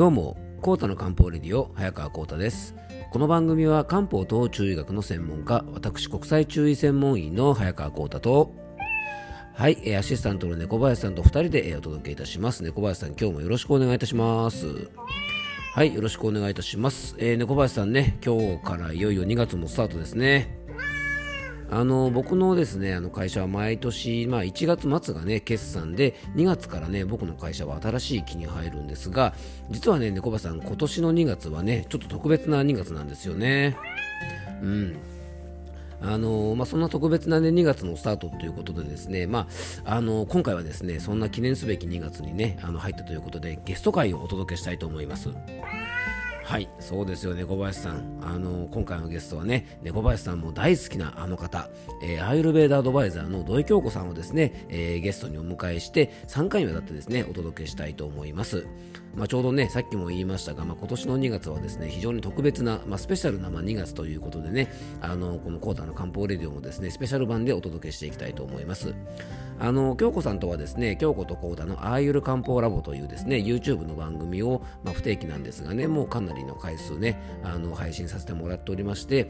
どうも、コータの漢方レディオ、早川コータです。この番組は漢方と中医学の専門家、私国際中医専門医の早川コータと、はい、アシスタントの猫林さんと2人でお届けいたします。猫林さん、今日もよろしくお願いいたします。はい、よろしくお願いいたします。猫林さんね、今日からいよいよ2月もスタートですね。僕のですね、会社は毎年、1月末がね、決算で、2月からね、僕の会社は新しい期に入るんですが、実はね、猫林さん、今年の2月はね、ちょっと特別な2月なんですよね。そんな特別な、ね、2月のスタートということでですね、今回はですね、そんな記念すべき2月にね、入ったということで、ゲスト会をお届けしたいと思います。はい、そうですよ、猫林さん。今回のゲストはね、猫林さんも大好きなあの方、アーユルヴェーダアドバイザーの土井京子さんをですね、ゲストにお迎えして3回にわたってですね、お届けしたいと思います。ちょうどね、さっきも言いましたが、今年の2月はですね、非常に特別な、スペシャルな2月ということでね、このコータの漢方レディオもですね、スペシャル版でお届けしていきたいと思います。京子さんとはですね、京子とコータのアーユル漢方ラボというですね YouTube の番組を、不定期なんですがね、もうかなりの回数ね、配信させてもらっておりまして、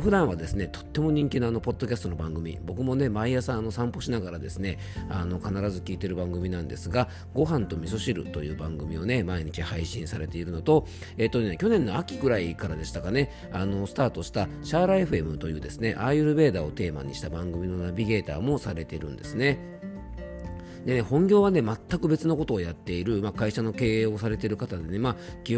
普段はですね、とっても人気のポッドキャストの番組、僕もね、毎朝散歩しながらですね、必ず聞いてる番組なんですが、ご飯と味噌汁という番組をね、毎日配信されているのと、去年の秋ぐらいからでしたかね、スタートしたシャーラ FM というですね、アーユルヴェーダをテーマにした番組のナビゲーターもされているんですね。でね、本業はね、全く別のことをやっている、会社の経営をされている方でね、起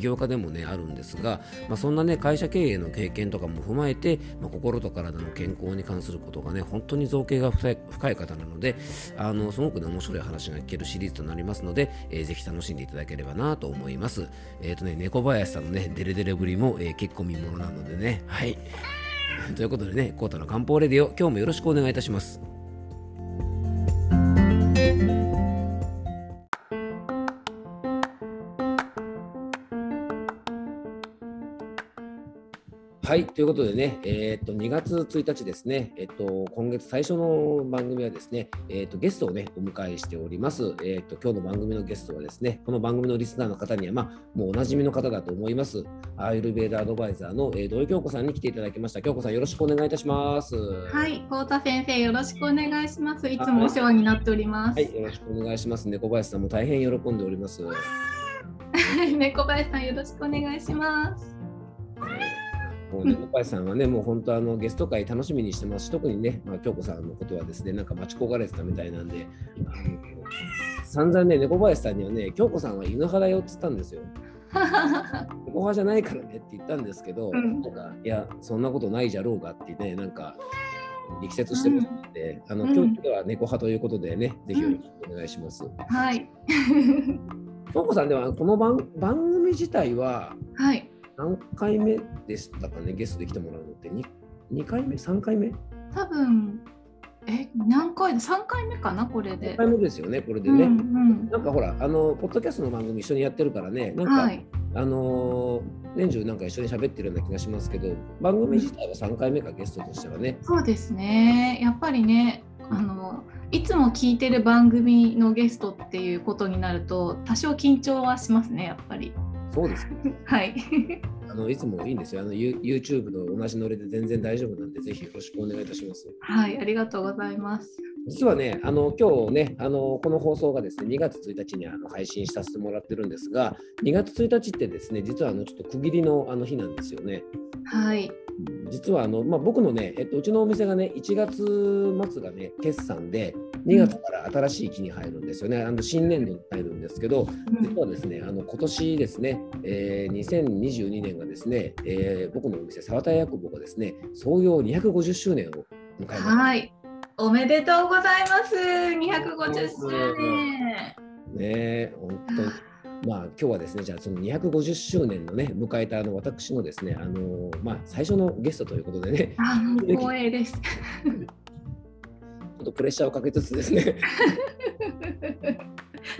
業家でもね、あるんですが、そんなね、会社経営の経験とかも踏まえて、心と体の健康に関することがね、本当に造形が深い方なので、すごくね、面白い話が聞けるシリーズとなりますので、ぜひ楽しんでいただければなと思います。猫林さんのね、デレデレぶりも、結構見ものなのでね、はいということでね、コータの漢方レディオ、今日もよろしくお願いいたします。はい、ということでね、2月1日ですね、今月最初の番組はですね、ゲストをね、お迎えしております。今日の番組のゲストはですね、この番組のリスナーの方には、もうおなじみの方だと思います。アーユルヴェーダアドバイザーの、土井京子さんに来ていただきました。京子さん、よろしくお願いいたします。はい、コータ先生、よろしくお願いします。いつもお世話になっております。はい、よろしくお願いします。猫林さんも大変喜んでおります。猫林さん、よろしくお願いします。猫林さんはね、もう本当ゲスト会楽しみにしてますし、特にね、京子さんのことはですね、なんか待ち焦がれてたみたいなんで、散々ね、猫林さんにはね、京子さんは犬派だよって言ったんですよ。猫派じゃないからねって言ったんですけど、なんか、いや、そんなことないじゃろうがってね、なんか力説してもらって、今日は猫派ということでね、ぜひよろしくお願いします。はい京子さん、ではこの番組自体は、はい、何回目でしたかね、ゲストで来てもらうのって。2回目、3回目、多分何回だ、3回目かな、これで3回目ですよね、これでね、なんかほら、ポッドキャストの番組一緒にやってるからね、なんか、はい、年中なんか一緒に喋ってるような気がしますけど、番組自体は3回目か、ゲストとしてはね。そうですね、やっぱりね、いつも聞いてる番組のゲストっていうことになると、多少緊張はしますね、やっぱり。そうですね、はいいつもいいんですよ、YouTube の同じノリで全然大丈夫なんで、ぜひよろしくお願いいたします。はい、ありがとうございます。実はね、今日ね、この放送がですね、2月1日に配信させてもらってるんですが、2月1日ってですね、実はちょっと区切りの日なんですよね。はい、実は僕のね、うちのお店がね、1月末がね、決算で、2月から新しい期に入るんですよね、新年度に入るんですけど、実はですね、今年ですね、2022年がですね、僕のお店、沢田屋久保がですね、創業250周年を迎えます。はい、おめでとうございます。250周年。ね、本当に。今日はですね、じゃあその250周年のね、迎えた私のですね、最初のゲストということでね、光栄です。ちょっとプレッシャーをかけつつですね。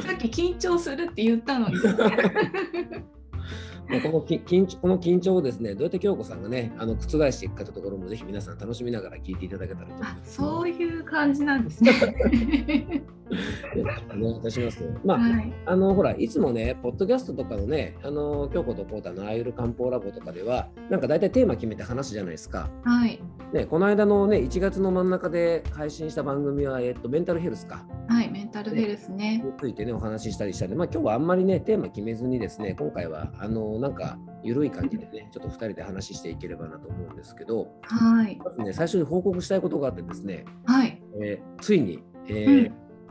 さっき緊張するって言ったのに。この緊張をですね、どうやって京子さんがね、覆していくかというところもぜひ皆さん楽しみながら聞いていただけたらと思います。あ、そういう感じなんですね。よろしくお願いいたします。まあ、はい、ほらいつもねポッドキャストとかのね京子とコータのアイユル漢方ラボとかではなんか大体テーマ決めて話じゃないですか。はい。ね、この間のね1月の真ん中で配信した番組はメンタルヘルスか。はい、メンタルヘルスね。についてねお話ししたりしたので、まあ今日はあんまりねテーマ決めずにですね、今回はなんか緩い感じでねちょっと2人で話していければなと思うんですけど、はい。まずね最初に報告したいことがあってですね。はい。ついに、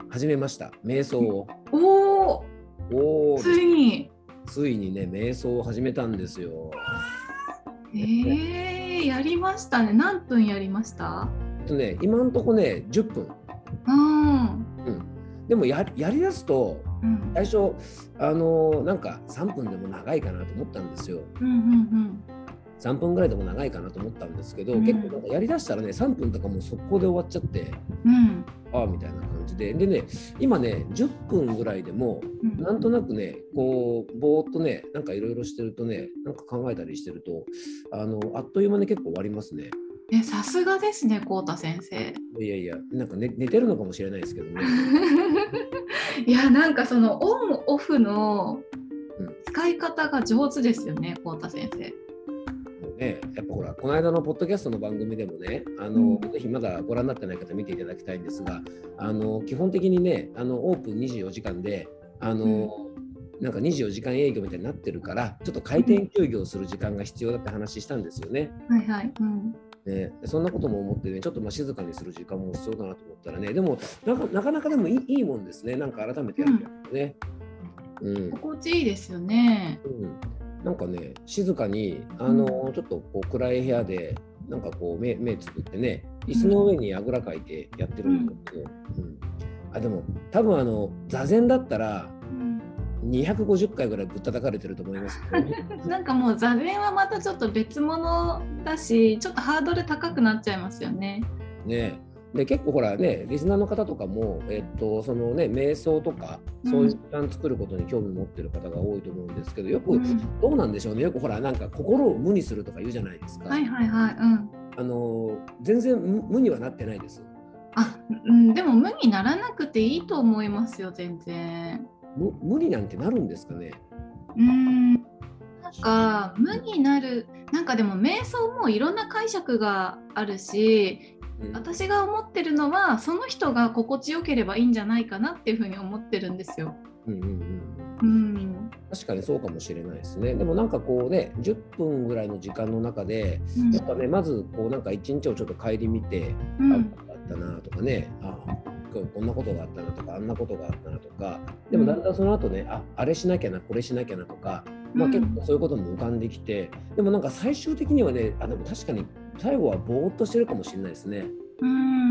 始めました瞑想を。ついにね瞑想を始めたんですよ。やりましたね。何分やりました？ね、今んとこね10分。でもやりだすと、最初なんか3分でも長いかなと思ったんですよ。3分ぐらいでも長いかなと思ったんですけど、結構なんかやりだしたらね3分とかもう速攻で終わっちゃって、ああみたいな感じでね今ね10分ぐらいでもなんとなくねこうぼーっとねなんかいろいろしてるとねなんか考えたりしてるとあっという間に結構終わりますね。さすがですね、コータ先生。いや、なんか、寝てるのかもしれないですけどね。いや、なんかそのオンオフの使い方が上手ですよね、コータ先生。ね、やっぱほらこの間のポッドキャストの番組でもねぜひまだご覧になってない方見ていただきたいんですが基本的にねオープン24時間でなんか24時間営業みたいになってるからちょっと開店休業する時間が必要だって話したんですよね。ね、そんなことも思ってねちょっと静かにする時間も必要だなと思ったらねでもなかなかでもいいもんですね。なんか改めてやるとね、心地いいですよね。なんかね静かにちょっとこう暗い部屋でなんかこう目つぶってね椅子の上にあぐらかいてやってるんだけど、でも多分座禅だったら250回ぐらいぶったたかれてると思いますけど、ね、なんかもう座禅はまたちょっと別物だしちょっとハードル高くなっちゃいますよね。ねで結構ほらねリスナーの方とかもそのね瞑想とかそういう時間作ることに興味持ってる方が多いと思うんですけどよく、どうなんでしょうね。よくほらなんか心を無にするとか言うじゃないですか。全然無にはなってないです。でも無にならなくていいと思いますよ。全然無になんてなるんですかね。なんか無になるなんかでも瞑想もいろんな解釈があるし。私が思ってるのはその人が心地よければいいんじゃないかなっていうふうに思ってるんですよ。確かにそうかもしれないですね。でもなんかこうね10分ぐらいの時間の中で、やっぱねまずこうなんか一日をちょっと顧みて、あったなとかねこんなことがあったなとかあんなことがあったなとかでもだんだんその後ねあれしなきゃなこれしなきゃなとか、結構そういうことも浮かんできてでもなんか最終的にはねでも確かに最後はぼーっとしてるかもしれないですね。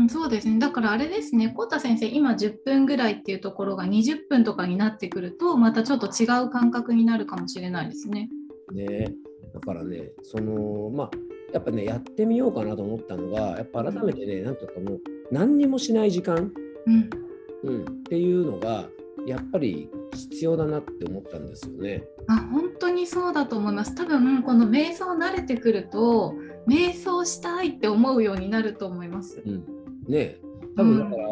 そうですね。だからあれですね、コータ先生今10分ぐらいっていうところが20分とかになってくるとまたちょっと違う感覚になるかもしれないですね。だからねやっぱねやってみようかなと思ったのがやっぱ改めてねなんとかもう何にもしない時間、っていうのがやっぱり必要だなって思ったんですよね。本当にそうだと思います。多分この瞑想慣れてくると瞑想したいって思うようになると思います。多分だから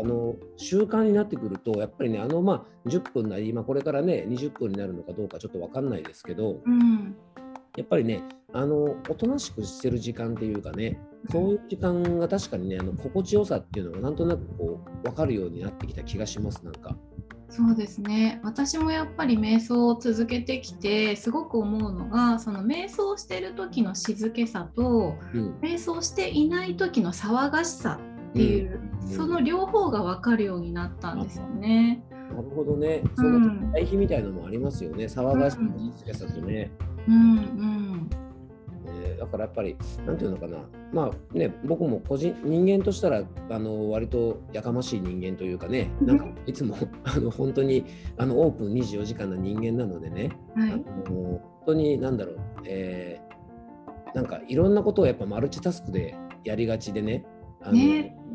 習慣になってくるとやっぱりね10分なりこれからね20分になるのかどうかちょっと分かんないですけど、やっぱりねおとなしくしてる時間っていうかねそういう時間が確かにね心地よさっていうのがなんとなくこう分かるようになってきた気がします。なんかそうですね。私もやっぱり瞑想を続けてきてすごく思うのがその瞑想してる時の静けさと、瞑想していない時の騒がしさっていう、その両方が分かるようになったんですよね。なるほどね。その対比みたいなのもありますよね。騒がしさと静けさとね。だからやっぱりなんていうのかな僕も人間としたら割とやかましい人間というかねなんかいつも本当にオープン24時間の人間なのでね、本当になんかいろんなことをやっぱマルチタスクでやりがちでね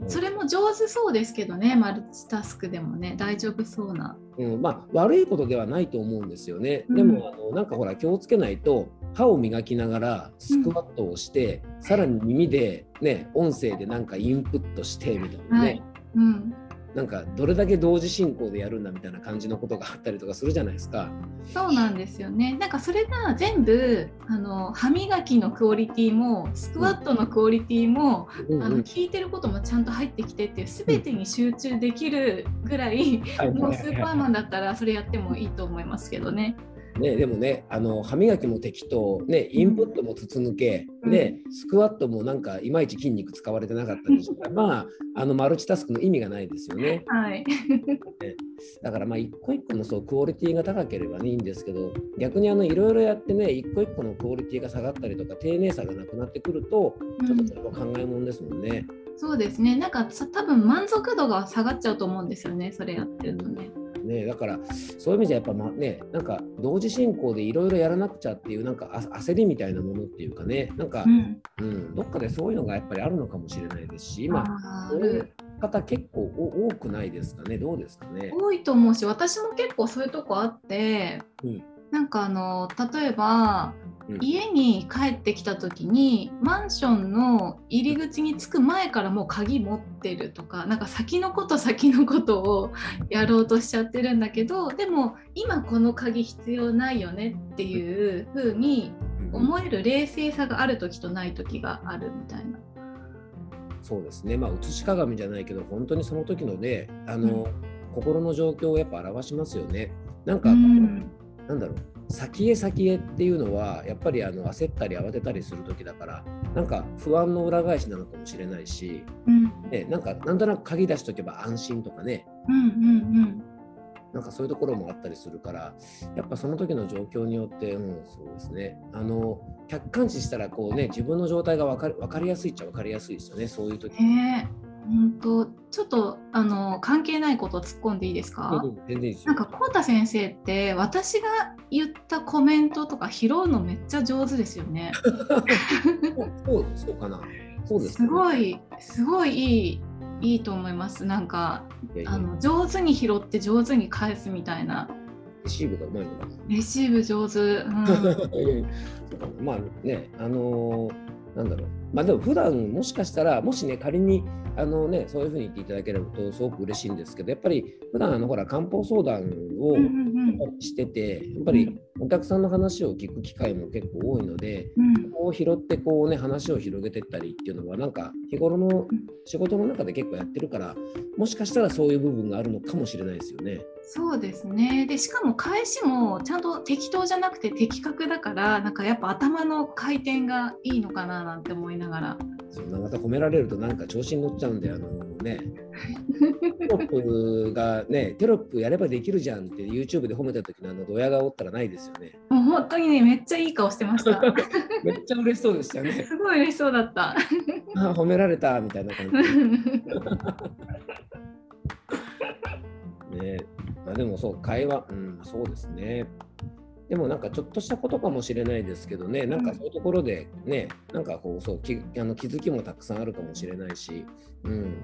それも上手そうですけどね、マルチタスクでもね大丈夫そうな、まあ、悪いことではないと思うんですよね。でも、なんかほら気をつけないと歯を磨きながらスクワットをして、さらに耳で、ね、音声でなんかインプットしてみたいなね、なんかどれだけ同時進行でやるんだみたいな感じのことがあったりとかするじゃないですか。そうなんですよね。なんかそれが全部歯磨きのクオリティもスクワットのクオリティも、聞いてることもちゃんと入ってきてっていう全てに集中できるぐらい、もうスーパーマンだったらそれやってもいいと思いますけどね。でもね、歯磨きも適当、ね、インプットも筒抜け、スクワットもなんかいまいち筋肉使われてなかったりしたら、マルチタスクの意味がないですよね。はい、だからまあ一個一個のクオリティが高ければいいんですけど、逆にいろいろやってね、一個一個のクオリティが下がったりとか丁寧さがなくなってくると、ちょっとそれも考えもんですもんね。そうですね。なんか多分満足度が下がっちゃうと思うんですよね、それやってるとね。だからそういう意味じゃやっぱね、なんか同時進行でいろいろやらなくちゃっていうなんか焦りみたいなものっていうかね、なんか、どっかでそういうのがやっぱりあるのかもしれないですし、今そういう方結構多くないですかね。どうですかね。多いと思うし、私も結構そういうとこあって、なんか例えば、家に帰ってきた時にマンションの入り口に着く前からもう鍵持ってるとか、なんか先のことをやろうとしちゃってるんだけど、でも今この鍵必要ないよねっていう風に思える冷静さがある時とない時があるみたいな。そうですね。まあ映し鏡じゃないけど本当にその時のね、心の状況をやっぱ表しますよね。なんか、なんだろう、先へっていうのはやっぱり焦ったり慌てたりする時だから、なんか不安の裏返しなのかもしれないし、なんとなく鍵出しとけば安心とかね、なんかそういうところもあったりするから、やっぱその時の状況によって、そうですね、客観視したらこうね、自分の状態が分かりやすいっちゃ分かりやすいですよね、そういう時。本当、ちょっと関係ないことを突っ込んでいいですか？全然いいですよ。なんかコウタ先生って私が言ったコメントとか拾うのめっちゃ上手ですよね。そうかな。そうですね。すごいいいと思います。なんか上手に拾って上手に返すみたいな。レシーブがうまいのかな。レシーブ上手。まあね、なんだろう、まあでも普段もしかしたら、もしね仮にね、そういうふうに言っていただけるとすごく嬉しいんですけど、やっぱり普段ほら漢方相談をしてて、やっぱりお客さんの話を聞く機会も結構多いので、こう拾ってこうね話を広げてったりっていうのは、なんか日頃の仕事の中で結構やってるから、もしかしたらそういう部分があるのかもしれないですよね。そうですね。でしかも返しもちゃんと適当じゃなくて的確だから、なんかやっぱ頭の回転がいいのかななんて思いながら。そんなまた褒められるとなんか調子に乗っちゃうんで、ねテロップやればできるじゃんって YouTube で褒めた時のドヤ顔ったらないですよね。もう本当にね、めっちゃいい顔してました。めっちゃ嬉しそうでしたね。すごい嬉しそうだった。褒められたみたいな感じ。ね、まあでもそう会話、そうですね。でもなんかちょっとしたことかもしれないですけどね、なんかそういうところでね、なんかこうそう気づきもたくさんあるかもしれないし、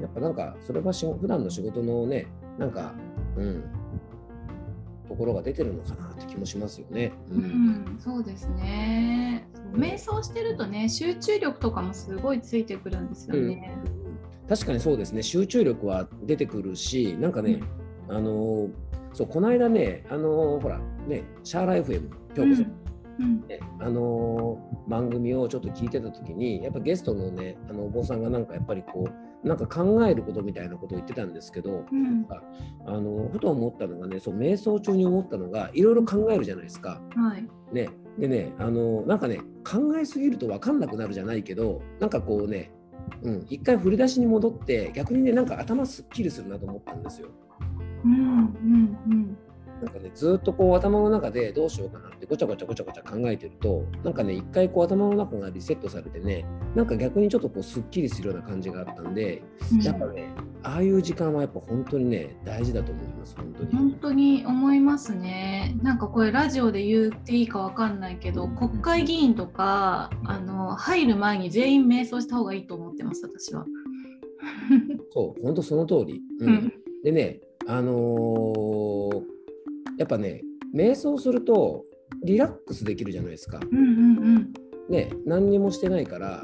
やっぱなんかそれは普段の仕事のね、なんかところが出てるのかなって気もしますよね。そうですね。瞑想してるとね、集中力とかもすごいついてくるんですよね。確かにそうですね。集中力は出てくるし、なんかね、この間ね、ほらね、シャーライフへも今日こそ、番組をちょっと聞いてた時に、やっぱゲストのね、お坊さんがなんかやっぱりこうなんか考えることみたいなことを言ってたんですけど、ふと思ったのがね、瞑想中に思ったのが、いろいろ考えるじゃないですか。でね、なんかね、考えすぎると分かんなくなるじゃないけど、なんかこうね、一回振り出しに戻って逆にね、なんか頭すっきりするなと思ったんですよ。なんかね、ずっとこう頭の中でどうしようかなってごちゃごちゃ考えてると、なんかね、一回こう頭の中がリセットされてね、なんか逆にちょっとこうすっきりするような感じがあったんで、やっぱね、ああいう時間はやっぱ本当にね大事だと思います。本当に思いますね。なんかこれラジオで言っていいかわかんないけど、国会議員とか入る前に全員瞑想した方がいいと思ってます、私は。そう、本当その通り、うんうん、でね、やっぱね瞑想するとリラックスできるじゃないですか、うんうんうんね、何にもしてないから、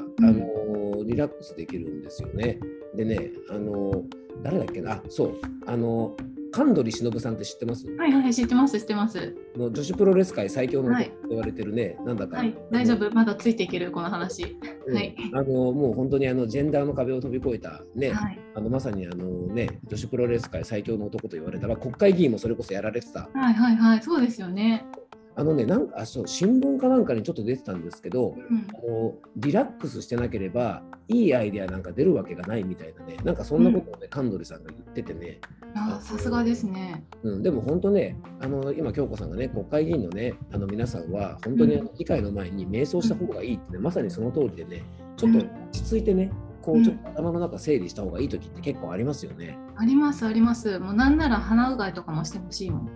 リラックスできるんですよね。でね、誰だっけな、そう、神取忍さんって知ってます？はいはい、知ってます、知ってます。の女子プロレス界最強のと言われてるね、はい、なんだか、はい、大丈夫、まだついていけるこの話、うん、はい、もう本当にジェンダーの壁を飛び越えたね、はい、まさにね女子プロレス界最強の男と言われたら国会議員もそれこそやられてた、はいはいはい、そうですよね。なんかそう新聞かなんかにちょっと出てたんですけど、うん、リラックスしてなければいいアイデアなんか出るわけがないみたいなね、なんかそんなことをね、うん、カンドリさんが言っててね、さすがですね、うん、でも本当ね今京子さんがね国会議員のね皆さんは本当に議会の前に瞑想した方がいいって、ね、うん、まさにその通りでね、ちょっと落ち着いてね、うん、こうちょっと頭の中整理した方がいい時って結構ありますよね、うん、ありますあります。もうなんなら鼻うがいとかもしてほしいもん。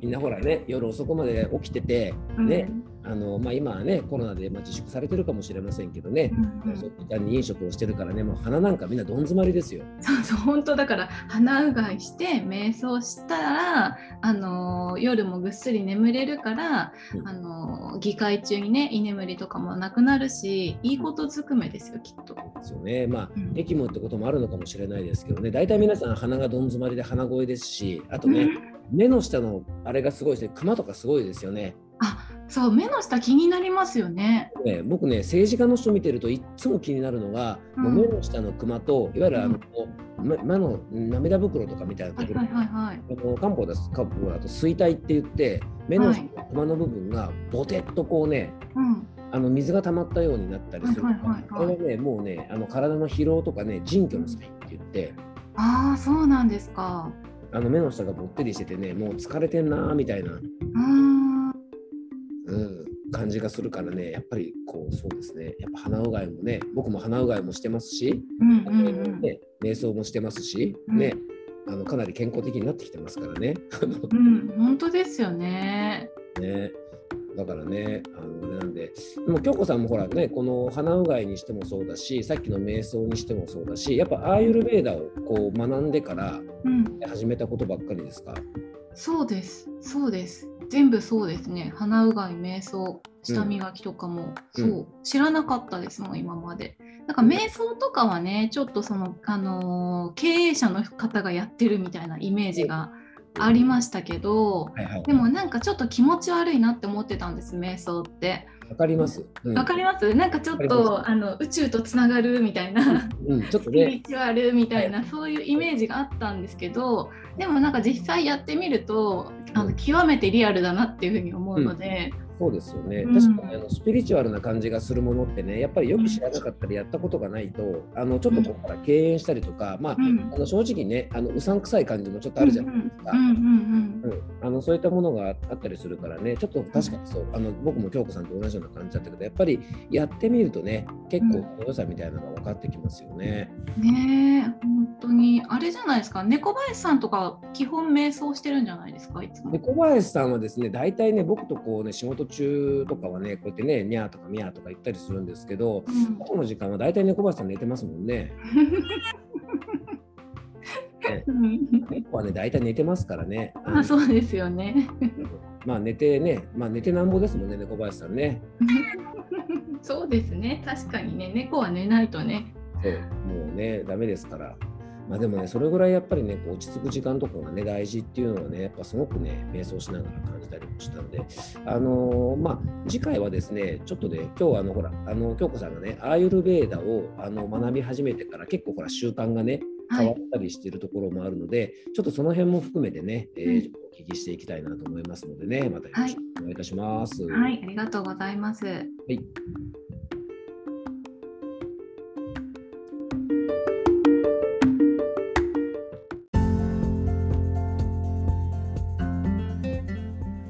みんなほらね夜遅くまで起きてて、ね、うん、今はねコロナで自粛されてるかもしれませんけどね、うんうん、そう時間に飲食をしてるからね、もう鼻なんかみんなどん詰まりですよ。そうそう、本当だから鼻うがいして瞑想したら夜もぐっすり眠れるから、うん、議会中にね居眠りとかもなくなるし、いいことずくめですよきっと。ですよね、まあ、うん、駅もってこともあるのかもしれないですけどね、大体皆さん鼻がどん詰まりで鼻声ですし、あとね、うん、目の下のあれがすごいですね、クマとかすごいですよね。あ、そう、目の下気になりますよね。ね、僕ね政治家の人見てるといっつも気になるのが、うん、もう目の下のクマといわゆる目の涙袋とかみたいなところ、はいはいはいはい、漢方だと水体って言って目の下のクマの部分がボテッとこうね、はい、うん、水が溜まったようになったりする、はいはいはいはい、これはねもうね体の疲労とかね腎虚のサインって言って、ああそうなんですか。目の下がぼってりしててね、もう疲れてんなみたいな、うん、感じがするからね、やっぱりこうそうですね、やっぱ鼻うがいもね、僕も鼻うがいもしてますし、うんうんうんね、瞑想もしてますし、うん、ね、かなり健康的になってきてますからね。うん、本当ですよね。ね、だからね、なんで、でも京子さんもほらね、この鼻うがいにしてもそうだし、さっきの瞑想にしてもそうだし、やっぱアーユルヴェーダをこう学んでから始めたことばっかりですか？うん、そうです、そうです。全部そうですね。鼻うがい、瞑想、舌磨きとかも、うん、そう、知らなかったですもん今まで。なんか瞑想とかはね、ちょっとその経営者の方がやってるみたいなイメージが。うん、ありましたけど、はいはいはい、でもなんかちょっと気持ち悪いなって思ってたんです、瞑想って。わかります、うん、わかります。なんかちょっと宇宙とつながるみたいな、うんうん、ちょっとね、スピリチュアルみたいな、はい、そういうイメージがあったんですけど、でもなんか実際やってみると極めてリアルだなっていうふうに思うので、うんうん、そうですよね、うん、確かにスピリチュアルな感じがするものってね、やっぱりよく知らなかったりやったことがないとちょっとここから敬遠したりとか、まあ、うん、正直ねうさんくさい感じもちょっとあるじゃないですか、そういったものがあったりするからね、ちょっと確かにそう、僕も京子さんと同じような感じだったけど、やっぱりやってみるとね結構の良さみたいなのが分かってきますよね、うん、ねえ、本当にあれじゃないですか、猫林さんとか基本瞑想してるんじゃないですかいつも。猫林さんはですね、大体ね僕とこうね仕事中とかはねこうやってねニャーとかミャーとか言ったりするんですけど、うん、この時間はだいたい猫林さん寝てますもんね。ね、猫はねだいたい寝てますからね。あ、そうですよね。まあ寝てね、まあ寝てなんぼですもんね猫林さんね。そうですね、確かにね猫は寝ないとね。そうもうねダメですから。まあでもねそれぐらいやっぱりねこう落ち着く時間とかがね大事っていうのはねやっぱすごくね瞑想しながら感じたりもしたんで、まあ次回はですねちょっとね今日ほら京子さんがねアーユルヴェーダを学び始めてから結構ほら習慣がね変わったりしているところもあるので、はい、ちょっとその辺も含めてね、お聞きしていきたいなと思いますのでね、またよろしくお願いいたします。はい、はい、ありがとうございます。はい、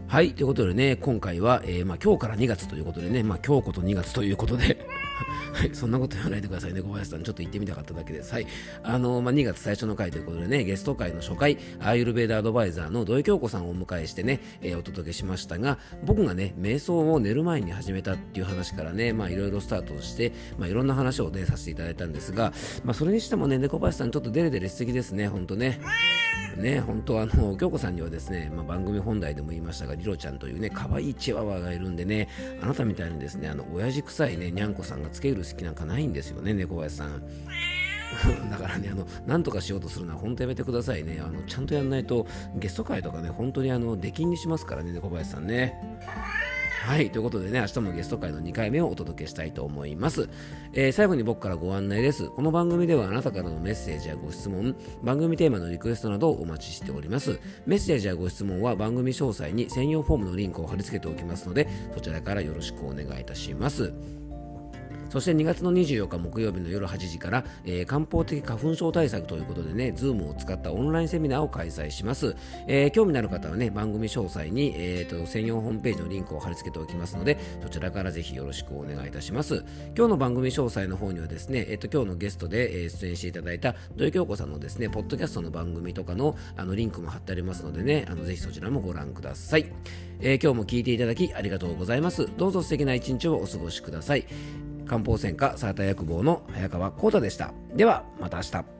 はい、ということでね、今回は、今日から2月ということでね、まあ、今日こと2月ということではい、そんなこと言わないでくださいね、小林さん。ちょっと言ってみたかっただけです。はい、2月最初の回ということでね、ゲスト回の初回、アーユルヴェーダアドバイザーの土井京子さんをお迎えしてね、お届けしましたが、僕がね、瞑想を寝る前に始めたっていう話からね、まあいろいろスタートして、まあいろんな話をね、させていただいたんですが、まあそれにしてもね、小林さんちょっとデレデレしすぎですね、ほんとね。ね、本当京子さんにはですね、まあ、番組本題でも言いましたがリロちゃんというね可愛いチワワがいるんでね、あなたみたいにですね親父臭いねにゃんこさんがつける隙なんかないんですよね、猫林さんだからねなんとかしようとするのは本当やめてくださいね。ちゃんとやんないとゲスト会とかね本当に出禁にしますからね、猫林さんね。はい、ということでね、明日もゲスト会の2回目をお届けしたいと思います。最後に僕からご案内です。この番組ではあなたからのメッセージやご質問、番組テーマのリクエストなどをお待ちしております。メッセージやご質問は番組詳細に専用フォームのリンクを貼り付けておきますので、そちらからよろしくお願いいたします。そして2月の24日木曜日の夜8時から、漢方的花粉症対策ということでね、Zoom を使ったオンラインセミナーを開催します。興味のある方はね、番組詳細に、専用ホームページのリンクを貼り付けておきますので、そちらからぜひよろしくお願いいたします。今日の番組詳細の方にはですね、今日のゲストで、出演していただいた土井京子さんのですねポッドキャストの番組とかのリンクも貼ってありますのでね、ぜひそちらもご覧ください。今日も聞いていただきありがとうございます。どうぞ素敵な一日をお過ごしください。漢方専科サーター薬房の早川浩太でした。ではまた明日。